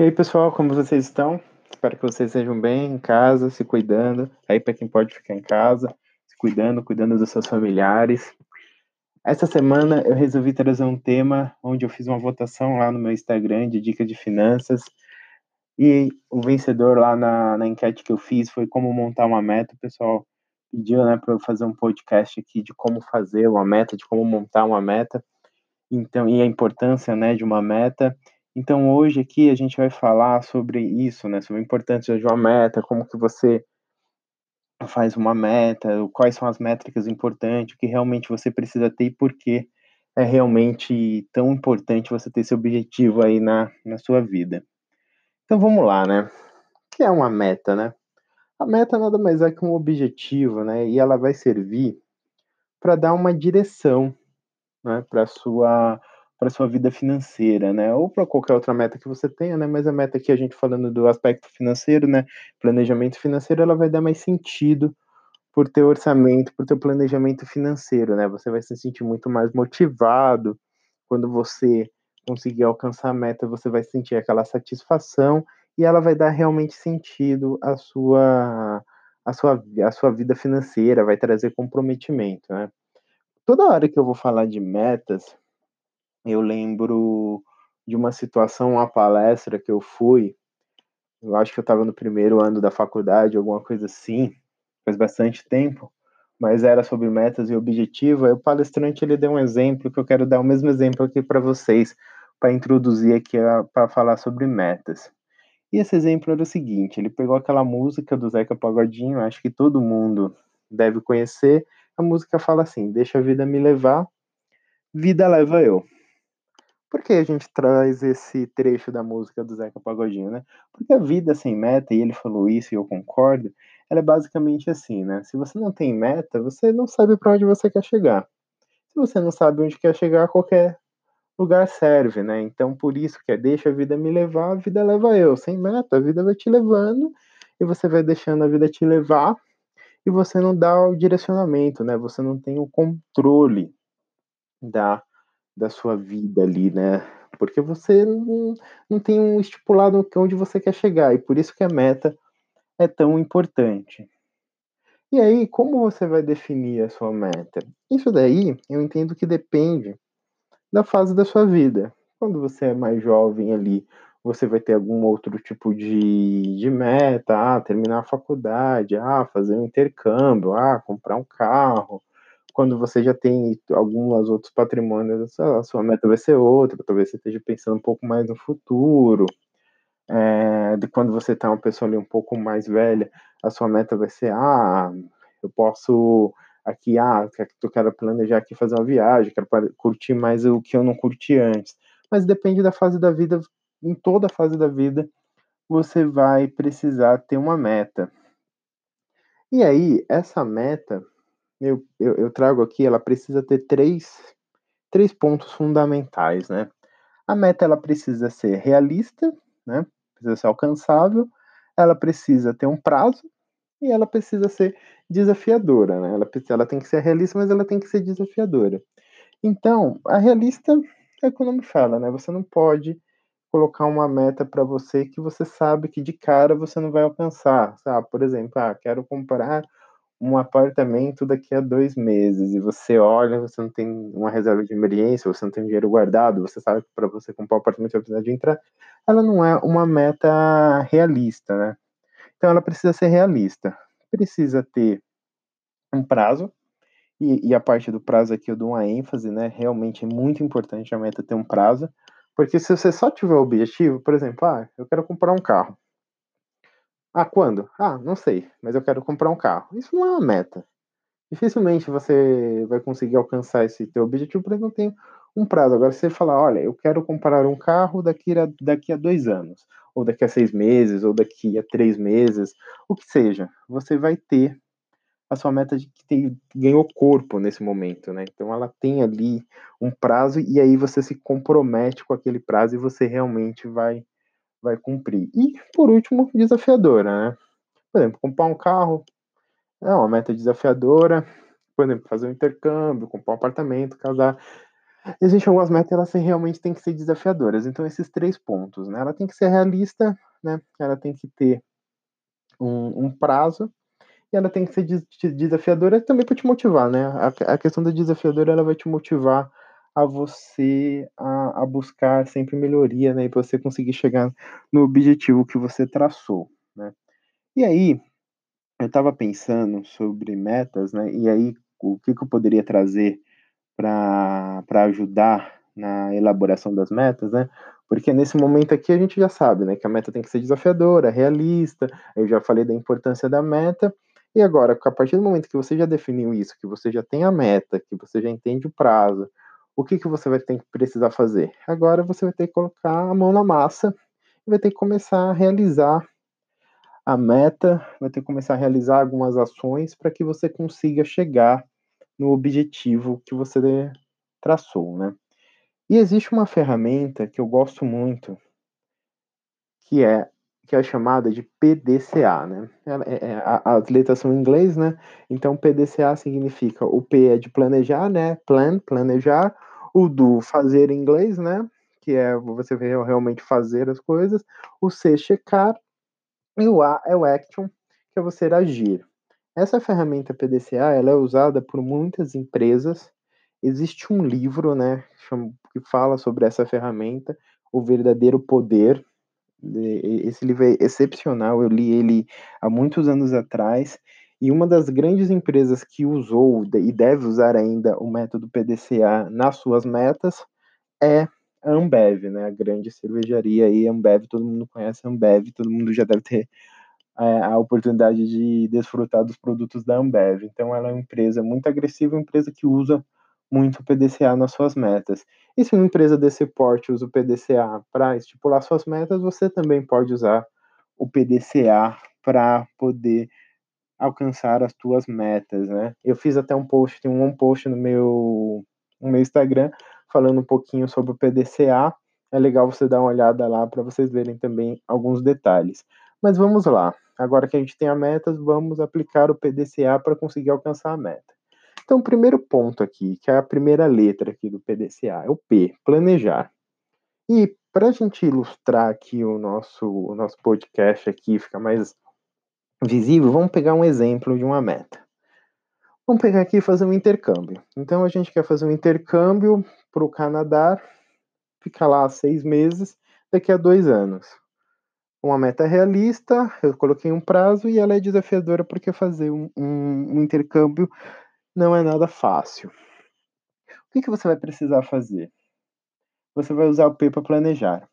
E aí, pessoal, como vocês estão? Espero que vocês estejam bem em casa, se cuidando. Aí, para quem pode ficar em casa, se cuidando dos seus familiares. Essa semana eu resolvi trazer um tema onde eu fiz uma votação lá no meu Instagram de dicas de finanças. E o vencedor lá na enquete que eu fiz foi como montar uma meta. O pessoal pediu, né, para eu fazer um podcast aqui de como fazer uma meta, de como montar uma meta. Então, e a importância, né, de uma meta. Então, hoje aqui a gente vai falar sobre isso, né? Sobre a importância de uma meta, como que você faz uma meta, quais são as métricas importantes, o que realmente você precisa ter e por que é realmente tão importante você ter esse objetivo aí na sua vida. Então, vamos lá, né? O que é uma meta, né? A meta nada mais é que um objetivo, né? E ela vai servir para dar uma direção, né? Para sua vida financeira, né? Ou para qualquer outra meta que você tenha, né? Mas a meta aqui, a gente falando do aspecto financeiro, né? Planejamento financeiro, ela vai dar mais sentido por teu orçamento, por teu planejamento financeiro, né? Você vai se sentir muito mais motivado quando você conseguir alcançar a meta, você vai sentir aquela satisfação e ela vai dar realmente sentido à sua vida financeira, vai trazer comprometimento, né? Toda hora que eu vou falar de metas, eu lembro de uma situação, uma palestra que eu fui, eu acho que eu estava no primeiro ano da faculdade, alguma coisa assim, faz bastante tempo, mas era sobre metas e objetivo. Aí o palestrante, ele deu um exemplo, que eu quero dar o mesmo exemplo aqui para vocês, para introduzir aqui, para falar sobre metas. E esse exemplo era o seguinte: ele pegou aquela música do Zeca Pagodinho, acho que todo mundo deve conhecer, a música fala assim: deixa a vida me levar, vida leva eu. Por que a gente traz esse trecho da música do Zeca Pagodinho, né? Porque a vida sem meta, e ele falou isso e eu concordo, ela é basicamente assim, né? Se você não tem meta, você não sabe para onde você quer chegar. Se você não sabe onde quer chegar, qualquer lugar serve, né? Então, por isso que é deixa a vida me levar, a vida leva eu. Sem meta, a vida vai te levando e você vai deixando a vida te levar e você não dá o direcionamento, né? Você não tem o controle da sua vida ali, né? Porque você não tem um estipulado onde você quer chegar, e por isso que a meta é tão importante. E aí, como você vai definir a sua meta? Isso daí, eu entendo que depende da fase da sua vida. Quando você é mais jovem ali, você vai ter algum outro tipo de meta, terminar a faculdade, fazer um intercâmbio, comprar um carro. Quando você já tem alguns outros patrimônios, a sua meta vai ser outra, talvez você esteja pensando um pouco mais no futuro. De quando você está uma pessoa ali um pouco mais velha, a sua meta vai ser, eu posso aqui, eu quero planejar aqui fazer uma viagem, quero curtir mais o que eu não curti antes. Mas depende da fase da vida, em toda a fase da vida, você vai precisar ter uma meta. E aí, essa meta, eu trago aqui, ela precisa ter três pontos fundamentais, né? A meta, ela precisa ser realista, né? Precisa ser alcançável, ela precisa ter um prazo e ela precisa ser desafiadora, né? Ela tem que ser realista, mas ela tem que ser desafiadora. Então, a realista é como o nome fala, né? Você não pode colocar uma meta para você que você sabe que de cara você não vai alcançar, sabe? Por exemplo, quero comprar um apartamento daqui a 2 meses, e você olha, você não tem uma reserva de emergência, você não tem dinheiro guardado, você sabe que para você comprar um apartamento você vai precisar de entrar, ela não é uma meta realista, né? Então ela precisa ser realista, precisa ter um prazo, e a parte do prazo aqui eu dou uma ênfase, né? Realmente é muito importante a meta ter um prazo, porque se você só tiver o objetivo, por exemplo, eu quero comprar um carro. Quando? Não sei, mas eu quero comprar um carro. Isso não é uma meta. Dificilmente você vai conseguir alcançar esse teu objetivo, porque não tem um prazo. Agora, se você falar, olha, eu quero comprar um carro daqui a 2 anos, ou daqui a 6 meses, ou daqui a 3 meses, o que seja, você vai ter a sua meta de que ganhou corpo nesse momento, né? Então, ela tem ali um prazo, e aí você se compromete com aquele prazo e você realmente vai cumprir. E, por último, desafiadora, né? Por exemplo, comprar um carro é uma meta desafiadora. Por exemplo, fazer um intercâmbio, comprar um apartamento, casar. Existem algumas metas que elas realmente têm que ser desafiadoras. Então, esses três pontos, né? Ela tem que ser realista, né? Ela tem que ter um prazo e ela tem que ser desafiadora também para te motivar, né? A questão da desafiadora, ela vai te motivar a você a buscar sempre melhoria, né? E você conseguir chegar no objetivo que você traçou, né? E aí, eu estava pensando sobre metas, né? E aí, o que eu poderia trazer para ajudar na elaboração das metas, né? Porque nesse momento aqui a gente já sabe, né, que a meta tem que ser desafiadora, realista. Eu já falei da importância da meta. E agora, a partir do momento que você já definiu isso, que você já tem a meta, que você já entende o prazo, o que você vai ter que precisar fazer? Agora você vai ter que colocar a mão na massa e vai ter que começar a realizar a meta, vai ter que começar a realizar algumas ações para que você consiga chegar no objetivo que você traçou, né? E existe uma ferramenta que eu gosto muito, que é chamada de PDCA, né? As letras são em inglês, né? Então, PDCA significa, o P é de planejar, né? Planejar. O do fazer em inglês, né? Que é você realmente fazer as coisas. O C, checar. E o A é o action, que é você agir. Essa ferramenta PDCA, ela é usada por muitas empresas. Existe um livro, né? Que fala sobre essa ferramenta, O Verdadeiro Poder. Esse livro é excepcional, eu li ele há muitos anos atrás, e uma das grandes empresas que usou e deve usar ainda o método PDCA nas suas metas é a Ambev, né? A grande cervejaria aí, Ambev, todo mundo conhece a Ambev, todo mundo já deve ter a oportunidade de desfrutar dos produtos da Ambev. Então ela é uma empresa muito agressiva, uma empresa que usa muito o PDCA nas suas metas. E se uma empresa desse porte usa o PDCA para estipular suas metas, você também pode usar o PDCA para poder alcançar as suas metas, né? Eu fiz até um post, tem um post no meu Instagram falando um pouquinho sobre o PDCA. É legal você dar uma olhada lá para vocês verem também alguns detalhes. Mas vamos lá. Agora que a gente tem a meta, vamos aplicar o PDCA para conseguir alcançar a meta. Então, o primeiro ponto aqui, que é a primeira letra aqui do PDCA, é o P, planejar. E para a gente ilustrar aqui o nosso podcast aqui, ficar mais visível, vamos pegar um exemplo de uma meta. Vamos pegar aqui e fazer um intercâmbio. Então, a gente quer fazer um intercâmbio para o Canadá, ficar lá 6 meses, daqui a 2 anos. Uma meta realista, eu coloquei um prazo e ela é desafiadora porque fazer um intercâmbio não é nada fácil. O que você vai precisar fazer? Você vai usar o P para planejar.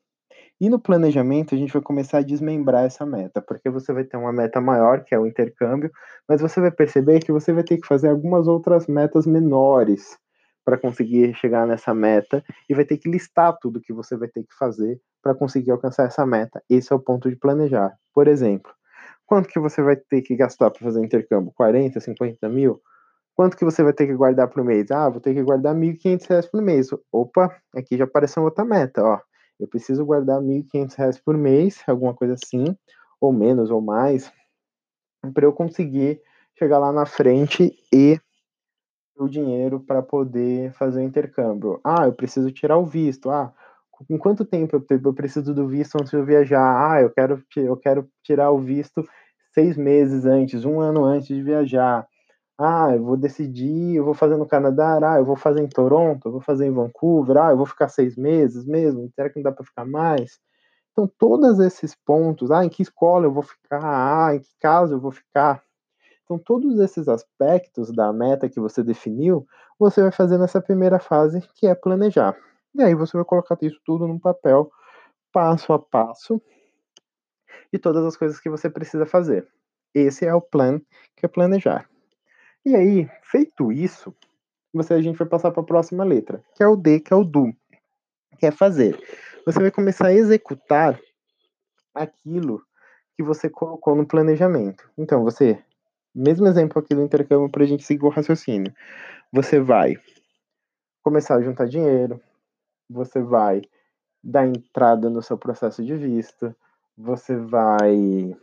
E no planejamento a gente vai começar a desmembrar essa meta, porque você vai ter uma meta maior, que é o intercâmbio, mas você vai perceber que você vai ter que fazer algumas outras metas menores para conseguir chegar nessa meta e vai ter que listar tudo que você vai ter que fazer para conseguir alcançar essa meta. Esse é o ponto de planejar. Por exemplo, quanto que você vai ter que gastar para fazer o intercâmbio? 40, 50 mil? Quanto que você vai ter que guardar por mês? Ah, vou ter que guardar R$1.500 por mês. Opa, aqui já apareceu outra meta, ó. Eu preciso guardar R$1.500 por mês, alguma coisa assim, ou menos, ou mais, para eu conseguir chegar lá na frente e ter o dinheiro para poder fazer o intercâmbio. Ah, eu preciso tirar o visto. Ah, em quanto tempo eu preciso do visto antes de eu viajar? Ah, eu quero tirar o visto 6 meses antes, 1 ano antes de viajar. Ah, eu vou decidir, eu vou fazer no Canadá, ah, eu vou fazer em Toronto, eu vou fazer em Vancouver, ah, eu vou ficar 6 meses mesmo, será que não dá para ficar mais? Então, todos esses pontos, ah, em que escola eu vou ficar, ah, em que casa eu vou ficar. Então, todos esses aspectos da meta que você definiu, você vai fazer nessa primeira fase, que é planejar. E aí você vai colocar isso tudo num papel, passo a passo, e todas as coisas que você precisa fazer. Esse é o plan, que é planejar. E aí, feito isso, a gente vai passar para a próxima letra, que é o D, que é o do, que é fazer. Você vai começar a executar aquilo que você colocou no planejamento. Então, você, mesmo exemplo aqui do intercâmbio, para a gente seguir o raciocínio, você vai começar a juntar dinheiro, você vai dar entrada no seu processo de visto, você vai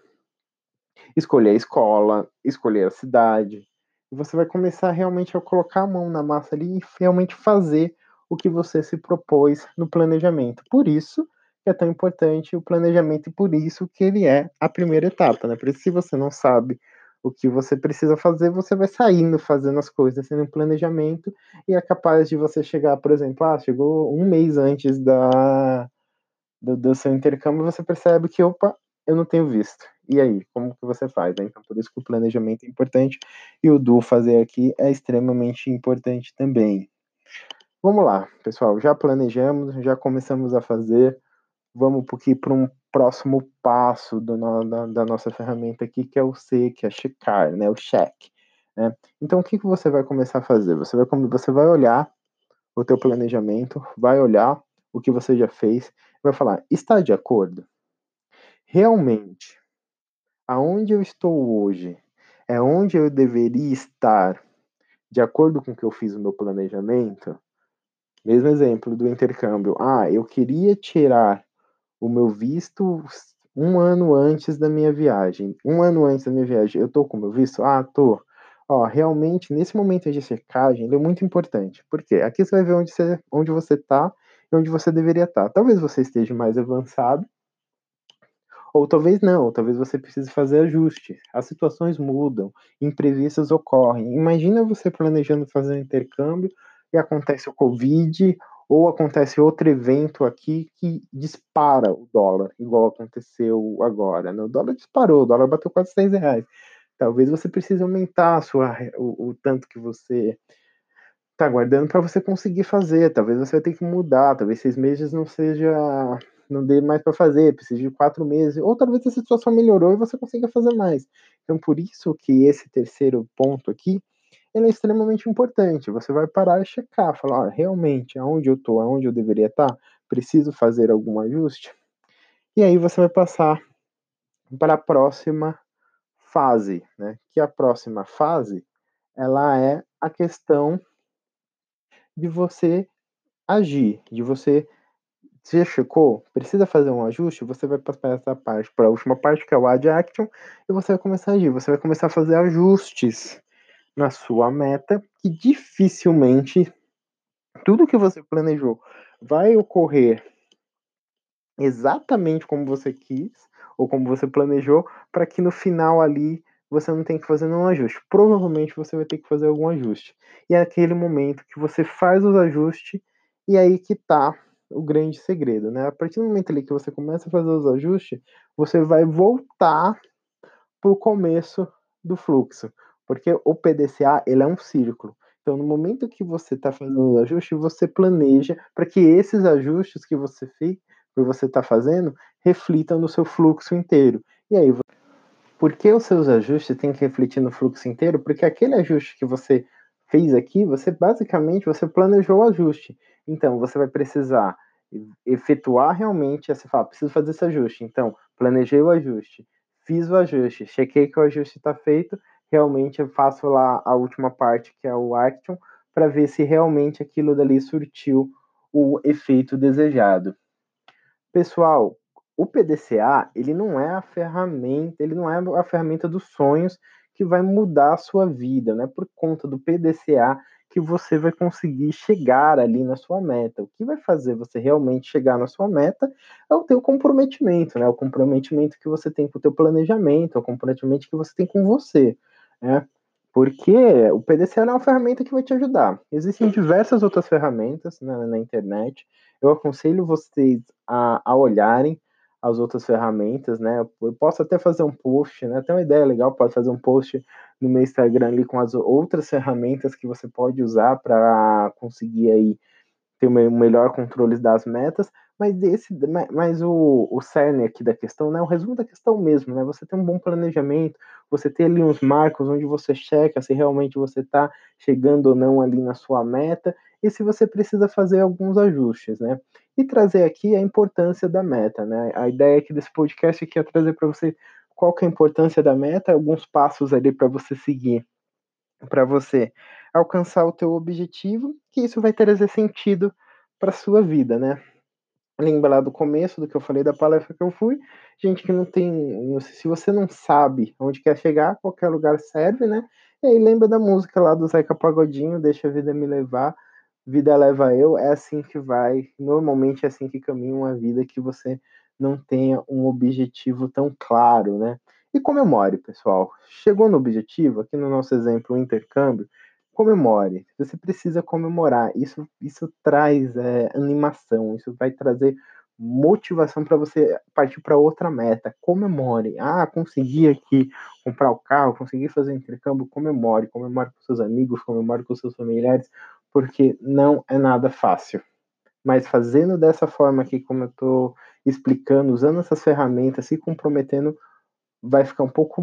escolher a escola, escolher a cidade. Você vai começar realmente a colocar a mão na massa ali e realmente fazer o que você se propôs no planejamento. Por isso que é tão importante o planejamento e por isso que ele é a primeira etapa, né? Por isso, se você não sabe o que você precisa fazer, você vai saindo fazendo as coisas, sendo um planejamento, e é capaz de você chegar, por exemplo, chegou um mês antes do seu intercâmbio, você percebe que, opa, eu não tenho visto. E aí, como que você faz? Né? Então, por isso que o planejamento é importante, e o do fazer aqui é extremamente importante também. Vamos lá, pessoal, já planejamos, já começamos a fazer, vamos aqui para um próximo passo da nossa ferramenta aqui, que é o C, que é checar, né? O check. Né? Então, o que você vai começar a fazer? Você vai olhar o teu planejamento, vai olhar o que você já fez, vai falar, está de acordo? Realmente, aonde eu estou hoje é onde eu deveria estar de acordo com o que eu fiz no meu planejamento? Mesmo exemplo do intercâmbio. Eu queria tirar o meu visto um ano antes da minha viagem. Eu tô com o meu visto? Tô. Realmente, nesse momento de checagem, ele é muito importante. Por quê? Aqui você vai ver onde você tá e onde você deveria estar. Talvez você esteja mais avançado, ou talvez não, talvez você precise fazer ajustes. As situações mudam, imprevistos ocorrem. Imagina você planejando fazer um intercâmbio e acontece o Covid, ou acontece outro evento aqui que dispara o dólar, igual aconteceu agora. Né? O dólar disparou, o dólar bateu quase R$6. Talvez você precise aumentar o tanto que você está guardando para você conseguir fazer. Talvez você vai ter que mudar, talvez 6 meses não dê mais para fazer, precisa de 4 meses, ou talvez a situação melhorou e você consiga fazer mais. Então, por isso que esse terceiro ponto aqui, ele é extremamente importante. Você vai parar e checar, falar, realmente, aonde eu estou, aonde eu deveria estar, preciso fazer algum ajuste? E aí você vai passar para a próxima fase, né? Que a próxima fase, ela é a questão de você agir, de você... Você já checou? Precisa fazer um ajuste? Você vai passar essa parte para a última parte, que é o Add Action, e você vai começar a agir. Você vai começar a fazer ajustes na sua meta, que dificilmente tudo que você planejou vai ocorrer exatamente como você quis, ou como você planejou, para que no final ali você não tenha que fazer nenhum ajuste. Provavelmente você vai ter que fazer algum ajuste. E é aquele momento que você faz os ajustes, e aí que tá o grande segredo, né? A partir do momento ali que você começa a fazer os ajustes, você vai voltar para o começo do fluxo, porque o PDCA, ele é um círculo. Então, no momento que você está fazendo os ajustes, você planeja para que esses ajustes que você fez, que você está fazendo, reflitam no seu fluxo inteiro. E aí, por que os seus ajustes têm que refletir no fluxo inteiro? Porque aquele ajuste que você fez aqui, você planejou o ajuste. Então, você vai precisar efetuar realmente essa fala, preciso fazer esse ajuste. Então, planejei o ajuste, fiz o ajuste, chequei que o ajuste está feito, realmente eu faço lá a última parte, que é o action, para ver se realmente aquilo dali surtiu o efeito desejado. Pessoal, o PDCA, ele não é a ferramenta dos sonhos que vai mudar a sua vida, né? Por conta do PDCA que você vai conseguir chegar ali na sua meta. O que vai fazer você realmente chegar na sua meta é o teu comprometimento, né? O comprometimento que você tem com o teu planejamento, o comprometimento que você tem com você, né? Porque o PDCA é uma ferramenta que vai te ajudar. Existem diversas outras ferramentas na internet. Eu aconselho vocês a olharem as outras ferramentas, né? Eu posso até fazer um post, né? Tem uma ideia legal, posso fazer um post no meu Instagram ali com as outras ferramentas que você pode usar para conseguir aí ter um melhor controle das metas, mas o cerne aqui da questão, né? O resumo da questão mesmo, né? Você tem um bom planejamento, você tem ali uns marcos onde você checa se realmente você está chegando ou não ali na sua meta, e se você precisa fazer alguns ajustes, né? E trazer aqui a importância da meta, né? A ideia aqui desse podcast aqui é trazer para você qual que é a importância da meta, alguns passos ali para você seguir, para você alcançar o teu objetivo, que isso vai trazer sentido para sua vida, né? Lembra lá do começo, do que eu falei da palestra que eu fui? Gente que não tem... Se você não sabe onde quer chegar, qualquer lugar serve, né? E aí lembra da música lá do Zeca Pagodinho, Deixa a Vida Me Levar. vida leva eu, é assim que vai, normalmente é assim que caminha uma vida que você não tenha um objetivo tão claro, né? E comemore, pessoal. Chegou no objetivo, aqui no nosso exemplo, o intercâmbio, comemore. Você precisa comemorar. Isso traz animação, isso vai trazer motivação para você partir para outra meta. Comemore. Ah, consegui aqui comprar o carro, consegui fazer o intercâmbio, comemore. Comemore com seus amigos, comemore com seus familiares, porque não é nada fácil. Mas fazendo dessa forma aqui, como eu estou explicando, usando essas ferramentas, se comprometendo, vai ficar um pouco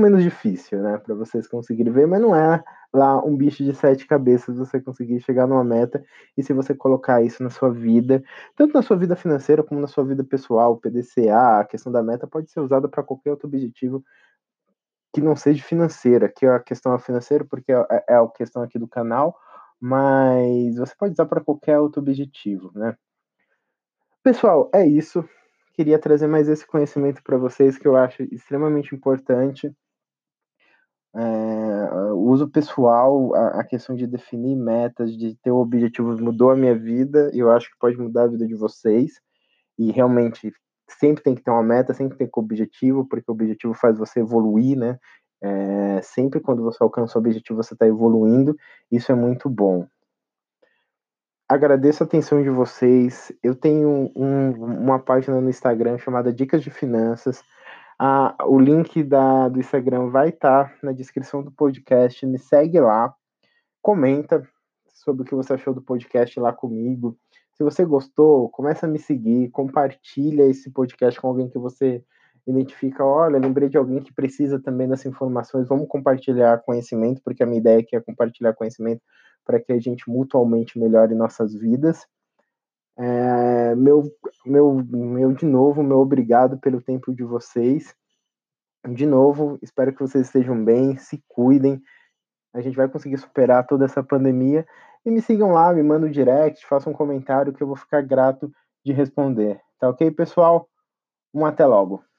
menos difícil, né, para vocês conseguirem ver, mas não é lá um bicho de 7 cabeças você conseguir chegar numa meta. E se você colocar isso na sua vida, tanto na sua vida financeira como na sua vida pessoal, o PDCA, a questão da meta pode ser usada para qualquer outro objetivo que não seja financeira, que é a questão financeira, porque é a questão aqui do canal, mas você pode usar para qualquer outro objetivo, né? Pessoal, é isso. Queria trazer mais esse conhecimento para vocês, que eu acho extremamente importante. O uso pessoal, a questão de definir metas, de ter objetivos, mudou a minha vida, e eu acho que pode mudar a vida de vocês. E realmente, sempre tem que ter uma meta, sempre tem que ter objetivo, porque o objetivo faz você evoluir, né? Sempre quando você alcança o objetivo, você está evoluindo. Isso é muito bom. Agradeço a atenção de vocês. Eu tenho uma página no Instagram chamada Dicas de Finanças. O link do Instagram vai estar na descrição do podcast. Me segue lá, comenta sobre o que você achou do podcast lá comigo. Se você gostou, começa a me seguir, compartilha esse podcast com alguém que você identifica. Olha, lembrei de alguém que precisa também dessas informações. Vamos compartilhar conhecimento, porque a minha ideia aqui é compartilhar conhecimento, para que a gente mutualmente melhore nossas vidas. Meu obrigado pelo tempo de vocês. De novo, espero que vocês estejam bem, se cuidem. A gente vai conseguir superar toda essa pandemia. E me sigam lá, me mandem um direct, façam um comentário que eu vou ficar grato de responder. Tá ok, pessoal? Um até logo.